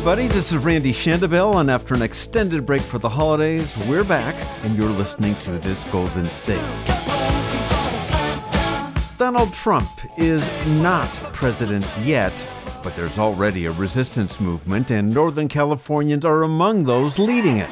everybody. This is Randy Shandobil, and after an extended break for the holidays, we're back, and you're listening to This Golden State. Donald Trump is not president yet, but there's already a resistance movement, and Northern Californians are among those leading it.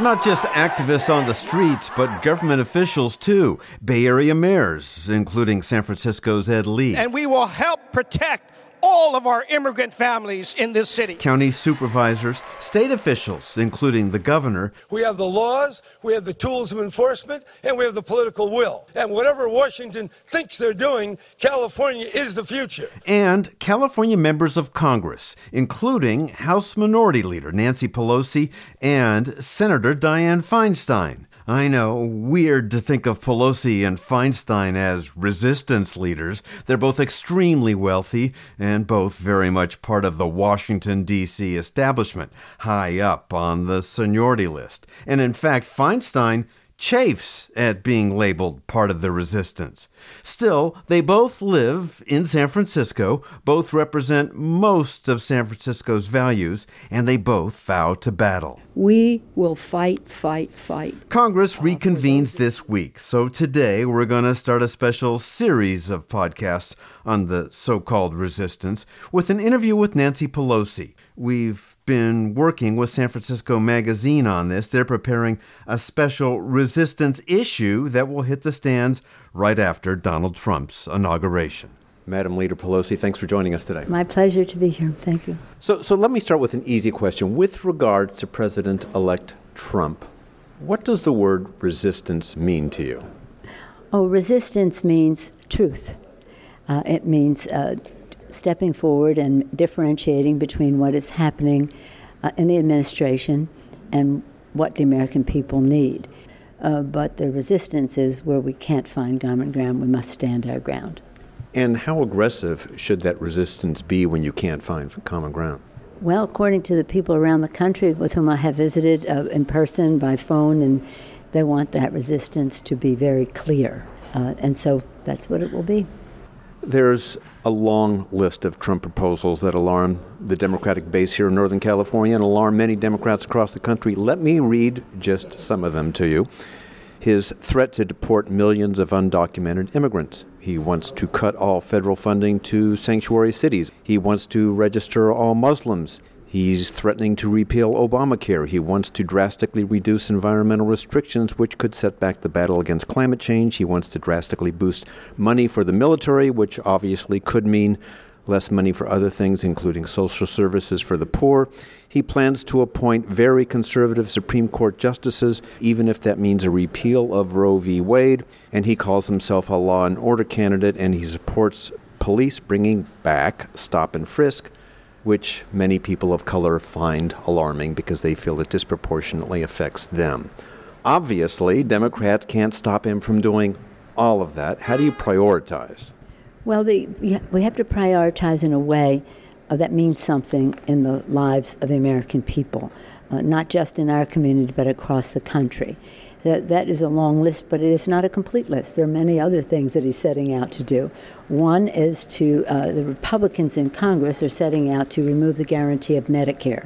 Not just activists on the streets, but government officials, too. Bay Area mayors, including San Francisco's Ed Lee. And we will help protect all of our immigrant families in this city. County supervisors, state officials, including the governor. We have the laws, we have the tools of enforcement, and we have the political will. And whatever Washington thinks they're doing, California is the future. And California members of Congress, including House Minority Leader Nancy Pelosi and Senator Dianne Feinstein. I know, weird to think of Pelosi and Feinstein as resistance leaders. They're both extremely wealthy and both very much part of the Washington, D.C. establishment, high up on the seniority list. And in fact, Feinstein chafes at being labeled part of the resistance. Still, they both live in San Francisco, both represent most of San Francisco's values, and they both vow to battle. We will fight. Congress reconvenes this week, so today we're going to start a special series of podcasts on the so-called resistance with an interview with Nancy Pelosi. We've been working with San Francisco Magazine on this. They're preparing a special resistance issue that will hit the stands right after Donald Trump's inauguration. Madam Leader Pelosi, thanks for joining us today. My pleasure to be here. Thank you. So let me start with an easy question. With regard to President-elect Trump, what does the word resistance mean to you? Oh, resistance means truth. It means stepping forward and differentiating between what is happening in the administration and what the American people need. But the resistance is where we can't find common ground. We must stand our ground. And how aggressive should that resistance be when you can't find common ground? Well, according to the people around the country with whom I have visited in person, by phone, and they want that resistance to be very clear. And so that's what it will be. There's a long list of Trump proposals that alarm the Democratic base here in Northern California and alarm many Democrats across the country. Let me read just some of them to you. His threat to deport millions of undocumented immigrants. He wants to cut all federal funding to sanctuary cities. He wants to register all Muslims. He's threatening to repeal Obamacare. He wants to drastically reduce environmental restrictions, which could set back the battle against climate change. He wants to drastically boost money for the military, which obviously could mean less money for other things, including social services for the poor. He plans to appoint very conservative Supreme Court justices, even if that means a repeal of Roe v. Wade. And he calls himself a law and order candidate, and he supports police bringing back stop and frisk, which many people of color find alarming because they feel it disproportionately affects them. Obviously, Democrats can't stop him from doing all of that. How do you prioritize? Well, we have to prioritize in a way that means something in the lives of the American people, not just in our community, but across the country. That is a long list, but it is not a complete list. There are many other things that he's setting out to do. One is to, the Republicans in Congress are setting out to remove the guarantee of Medicare.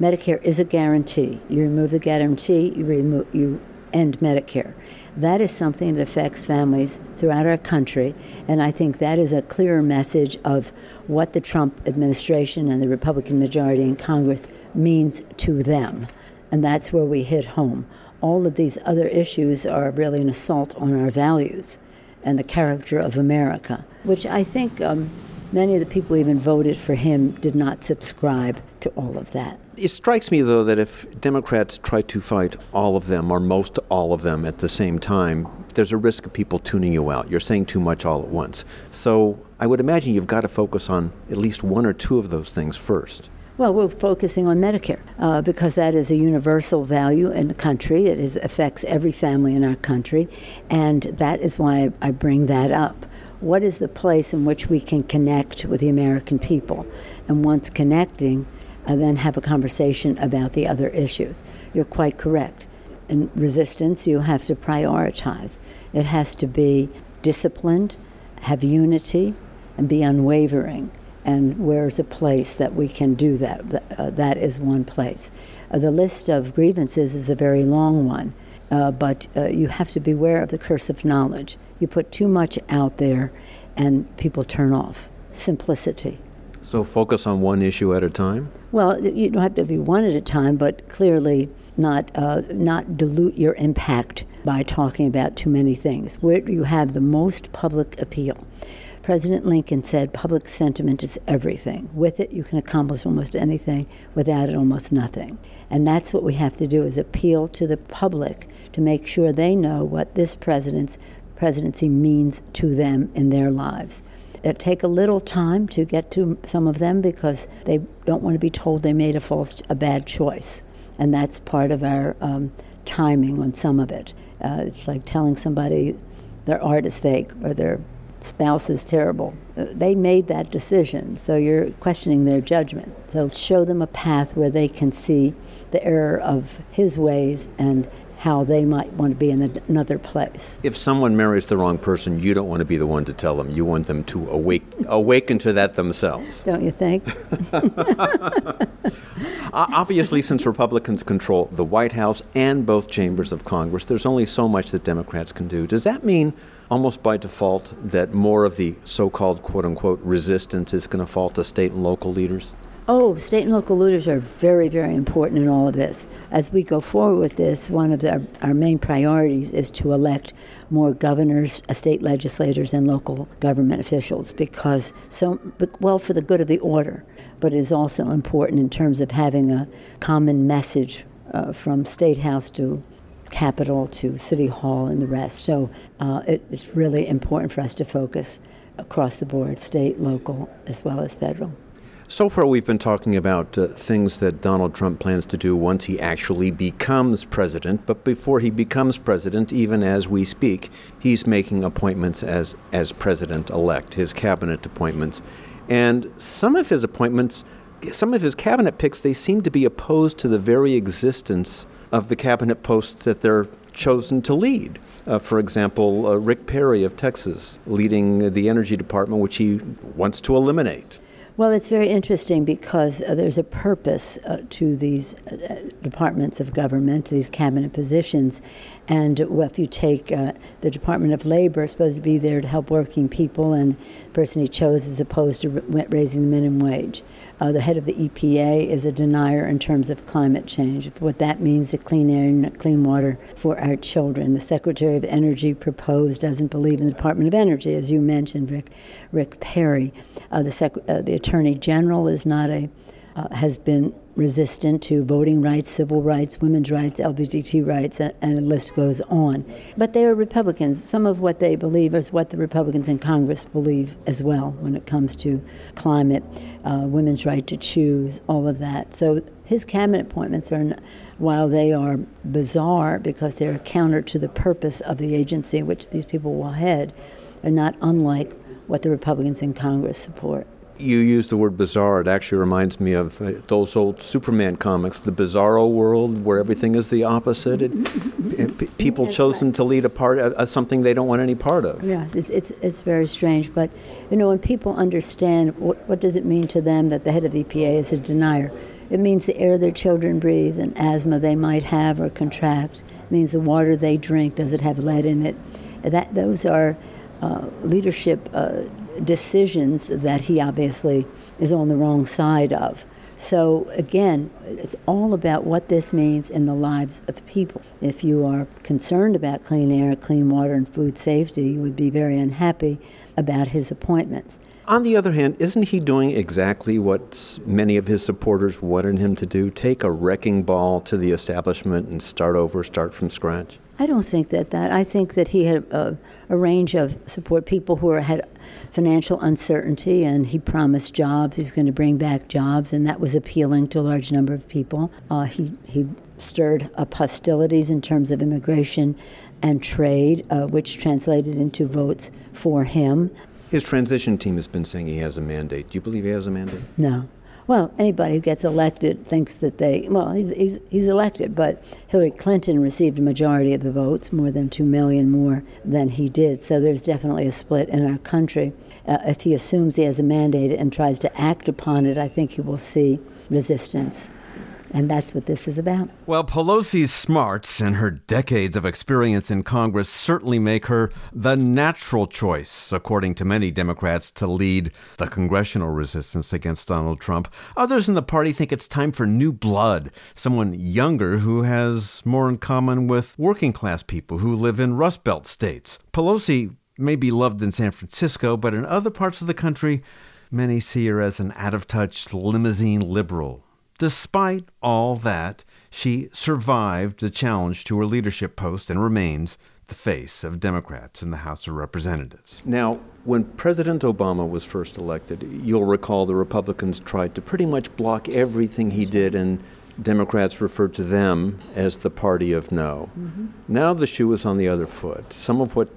Medicare is a guarantee. You remove the guarantee, you end Medicare. That is something that affects families throughout our country, and I think that is a clearer message of what the Trump administration and the Republican majority in Congress means to them, and that's where we hit home. All of these other issues are really an assault on our values and the character of America, which I think many of the people who even voted for him did not subscribe to all of that. It strikes me, though, that if Democrats try to fight all of them or most all of them at the same time, there's a risk of people tuning you out. You're saying too much all at once. So I would imagine you've got to focus on at least one or two of those things first. Well, we're focusing on Medicare because that is a universal value in the country. It affects every family in our country, and that is why I bring that up. What is the place in which we can connect with the American people? And once connecting, then have a conversation about the other issues. You're quite correct. In resistance, you have to prioritize. It has to be disciplined, have unity, and be unwavering. and where's a place that we can do that. That is one place. The list of grievances is a very long one, but you have to beware of the curse of knowledge. You put too much out there, and people turn off. Simplicity. So focus on one issue at a time? Well, you don't have to be one at a time, but clearly not dilute your impact by talking about too many things. Where do you have the most public appeal? President Lincoln said public sentiment is everything. With it, you can accomplish almost anything. Without it, almost nothing. And that's what we have to do, is appeal to the public to make sure they know what this presidency means to them in their lives. It take a little time to get to some of them because they don't want to be told they made a bad choice. And that's part of our timing on some of it. It's like telling somebody their art is fake or their spouse is terrible. They made that decision, so you're questioning their judgment. So show them a path where they can see the error of his ways and how they might want to be in another place. If someone marries the wrong person, you don't want to be the one to tell them. You want them to awaken to that themselves. Don't you think? Obviously, since Republicans control the White House and both chambers of Congress, there's only so much that Democrats can do. Does that mean, almost by default, that more of the so-called, quote-unquote, resistance is going to fall to state and local leaders? Oh, state and local leaders are very, very important in all of this. As we go forward with this, one of our main priorities is to elect more governors, state legislators, and local government officials because, for the good of the order, but it is also important in terms of having a common message from State House to Capitol to City Hall and the rest. So it's really important for us to focus across the board, state, local, as well as federal. So far, we've been talking about things that Donald Trump plans to do once he actually becomes president. But before he becomes president, even as we speak, he's making appointments as president-elect, his cabinet appointments. And some of his cabinet picks, they seem to be opposed to the very existence of the cabinet posts that they're chosen to lead. For example, Rick Perry of Texas leading the energy department, which he wants to eliminate. Well, it's very interesting because there's a purpose to these departments of government, these cabinet positions. And if you take the Department of Labor, it's supposed to be there to help working people, and the person he chose is opposed to raising the minimum wage. The head of the EPA is a denier in terms of climate change, what that means to clean air and clean water for our children. The Secretary of Energy doesn't believe in the Department of Energy, as you mentioned, Rick Perry. The Attorney General is not has been resistant to voting rights, civil rights, women's rights, LGBT rights, and a list goes on. But they are Republicans. Some of what they believe is what the Republicans in Congress believe as well when it comes to climate, women's right to choose, all of that. So his cabinet appointments while they are bizarre because they're counter to the purpose of the agency which these people will head, are not unlike what the Republicans in Congress support. You use the word bizarre. It actually reminds me of those old Superman comics, the Bizarro world, where everything is the opposite. People chosen to lead something they don't want any part of. Yes, it's very strange. But, when people understand what does it mean to them that the head of the EPA is a denier, it means the air their children breathe and asthma they might have or contract. It means the water they drink, does it have lead in it? Those are leadership decisions that he obviously is on the wrong side of. So again, it's all about what this means in the lives of people. If you are concerned about clean air, clean water, and food safety, you would be very unhappy about his appointments. On the other hand, isn't he doing exactly what many of his supporters wanted him to do, take a wrecking ball to the establishment and start from scratch? I don't think that. I think that he had a range of support, people who had financial uncertainty, and he promised jobs. He's going to bring back jobs, and that was appealing to a large number of people. He stirred up hostilities in terms of immigration and trade, which translated into votes for him. His transition team has been saying he has a mandate. Do you believe he has a mandate? No. Well, anybody who gets elected thinks that they, well, he's elected, but Hillary Clinton received a majority of the votes, more than 2 million more than he did. So there's definitely a split in our country. If he assumes he has a mandate and tries to act upon it, I think he will see resistance. And that's what this is about. Well, Pelosi's smarts and her decades of experience in Congress certainly make her the natural choice, according to many Democrats, to lead the congressional resistance against Donald Trump. Others in the party think it's time for new blood, someone younger who has more in common with working class people who live in Rust Belt states. Pelosi may be loved in San Francisco, but in other parts of the country, many see her as an out-of-touch limousine liberal. Despite all that, she survived the challenge to her leadership post and remains the face of Democrats in the House of Representatives. Now, when President Obama was first elected, you'll recall the Republicans tried to pretty much block everything he did, and Democrats referred to them as the party of no. Mm-hmm. Now the shoe is on the other foot. Some of what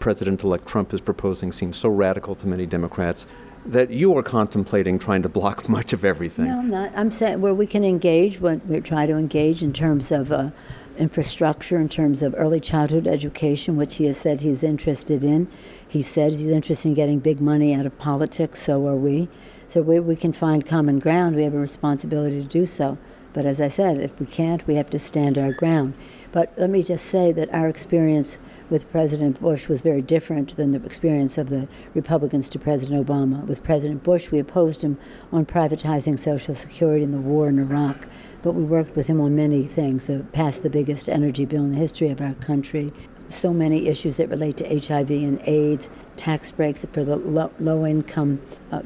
President-elect Trump is proposing seems so radical to many Democrats that you are contemplating trying to block much of everything. No, I'm not. I'm saying where we can engage, what we try to engage in terms of infrastructure, in terms of early childhood education, which he has said he's interested in. He says he's interested in getting big money out of politics, so are we. So where we can find common ground, we have a responsibility to do so. But as I said, if we can't, we have to stand our ground. But let me just say that our experience with President Bush was very different than the experience of the Republicans to President Obama. With President Bush, we opposed him on privatizing Social Security and the war in Iraq, but we worked with him on many things, passed the biggest energy bill in the history of our country, so many issues that relate to HIV and AIDS, tax breaks for the low-income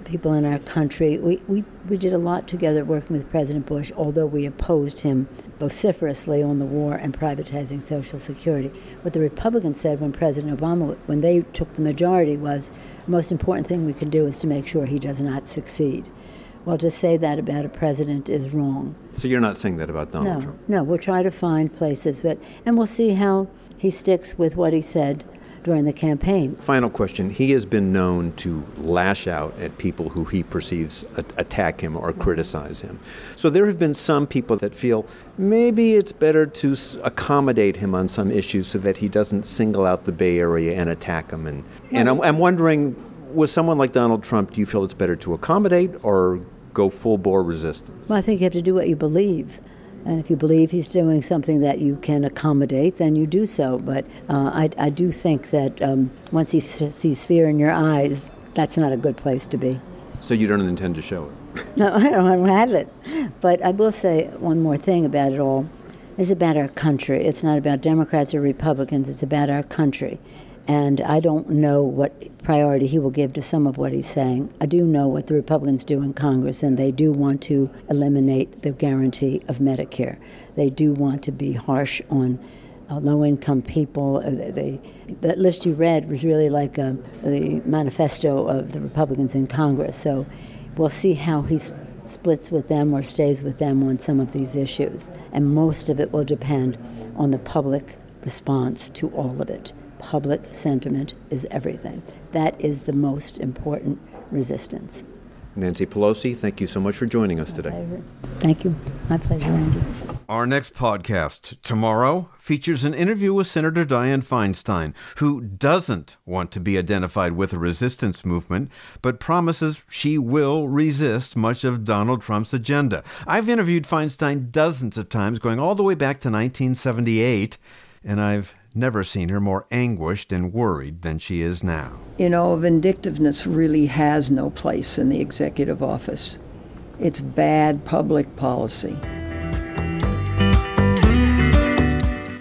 people in our country. We did a lot together working with President Bush, although we opposed him vociferously on the war and privatizing Social Security. What the Republicans said when President Obama, when they took the majority, was the most important thing we can do is to make sure he does not succeed. Well, to say that about a president is wrong. So you're not saying that about Donald Trump? No, we'll try to find places, and we'll see how he sticks with what he said during the campaign. Final question. He has been known to lash out at people who he perceives attack him or criticize him. So there have been some people that feel maybe it's better to accommodate him on some issues so that he doesn't single out the Bay Area and attack him. And I'm wondering, with someone like Donald Trump, do you feel it's better to accommodate or go full-bore resistance? Well, I think you have to do what you believe. And if you believe he's doing something that you can accommodate, then you do so. But I do think that once he sees fear in your eyes, that's not a good place to be. So you don't intend to show it? No, I don't have it. But I will say one more thing about it all. It's about our country. It's not about Democrats or Republicans. It's about our country. And I don't know what priority he will give to some of what he's saying. I do know what the Republicans do in Congress, and they do want to eliminate the guarantee of Medicare. They do want to be harsh on low-income people. That list you read was really like the manifesto of the Republicans in Congress. So we'll see how he splits with them or stays with them on some of these issues. And most of it will depend on the public response to all of it. Public sentiment is everything. That is the most important resistance. Nancy Pelosi, thank you so much for joining us today. Thank you. My pleasure, Randy. Our next podcast tomorrow features an interview with Senator Dianne Feinstein, who doesn't want to be identified with a resistance movement, but promises she will resist much of Donald Trump's agenda. I've interviewed Feinstein dozens of times, going all the way back to 1978, and I've never seen her more anguished and worried than she is now. You know, vindictiveness really has no place in the executive office. It's bad public policy.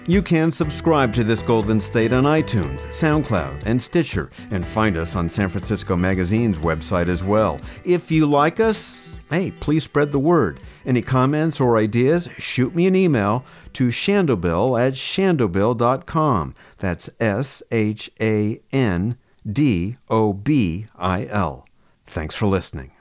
You can subscribe to This Golden State on iTunes, SoundCloud, and Stitcher, and find us on San Francisco Magazine's website as well. If you like us, hey, please spread the word. Any comments or ideas, shoot me an email to shandobil@shandobil.com. That's SHANDOBIL. Thanks for listening.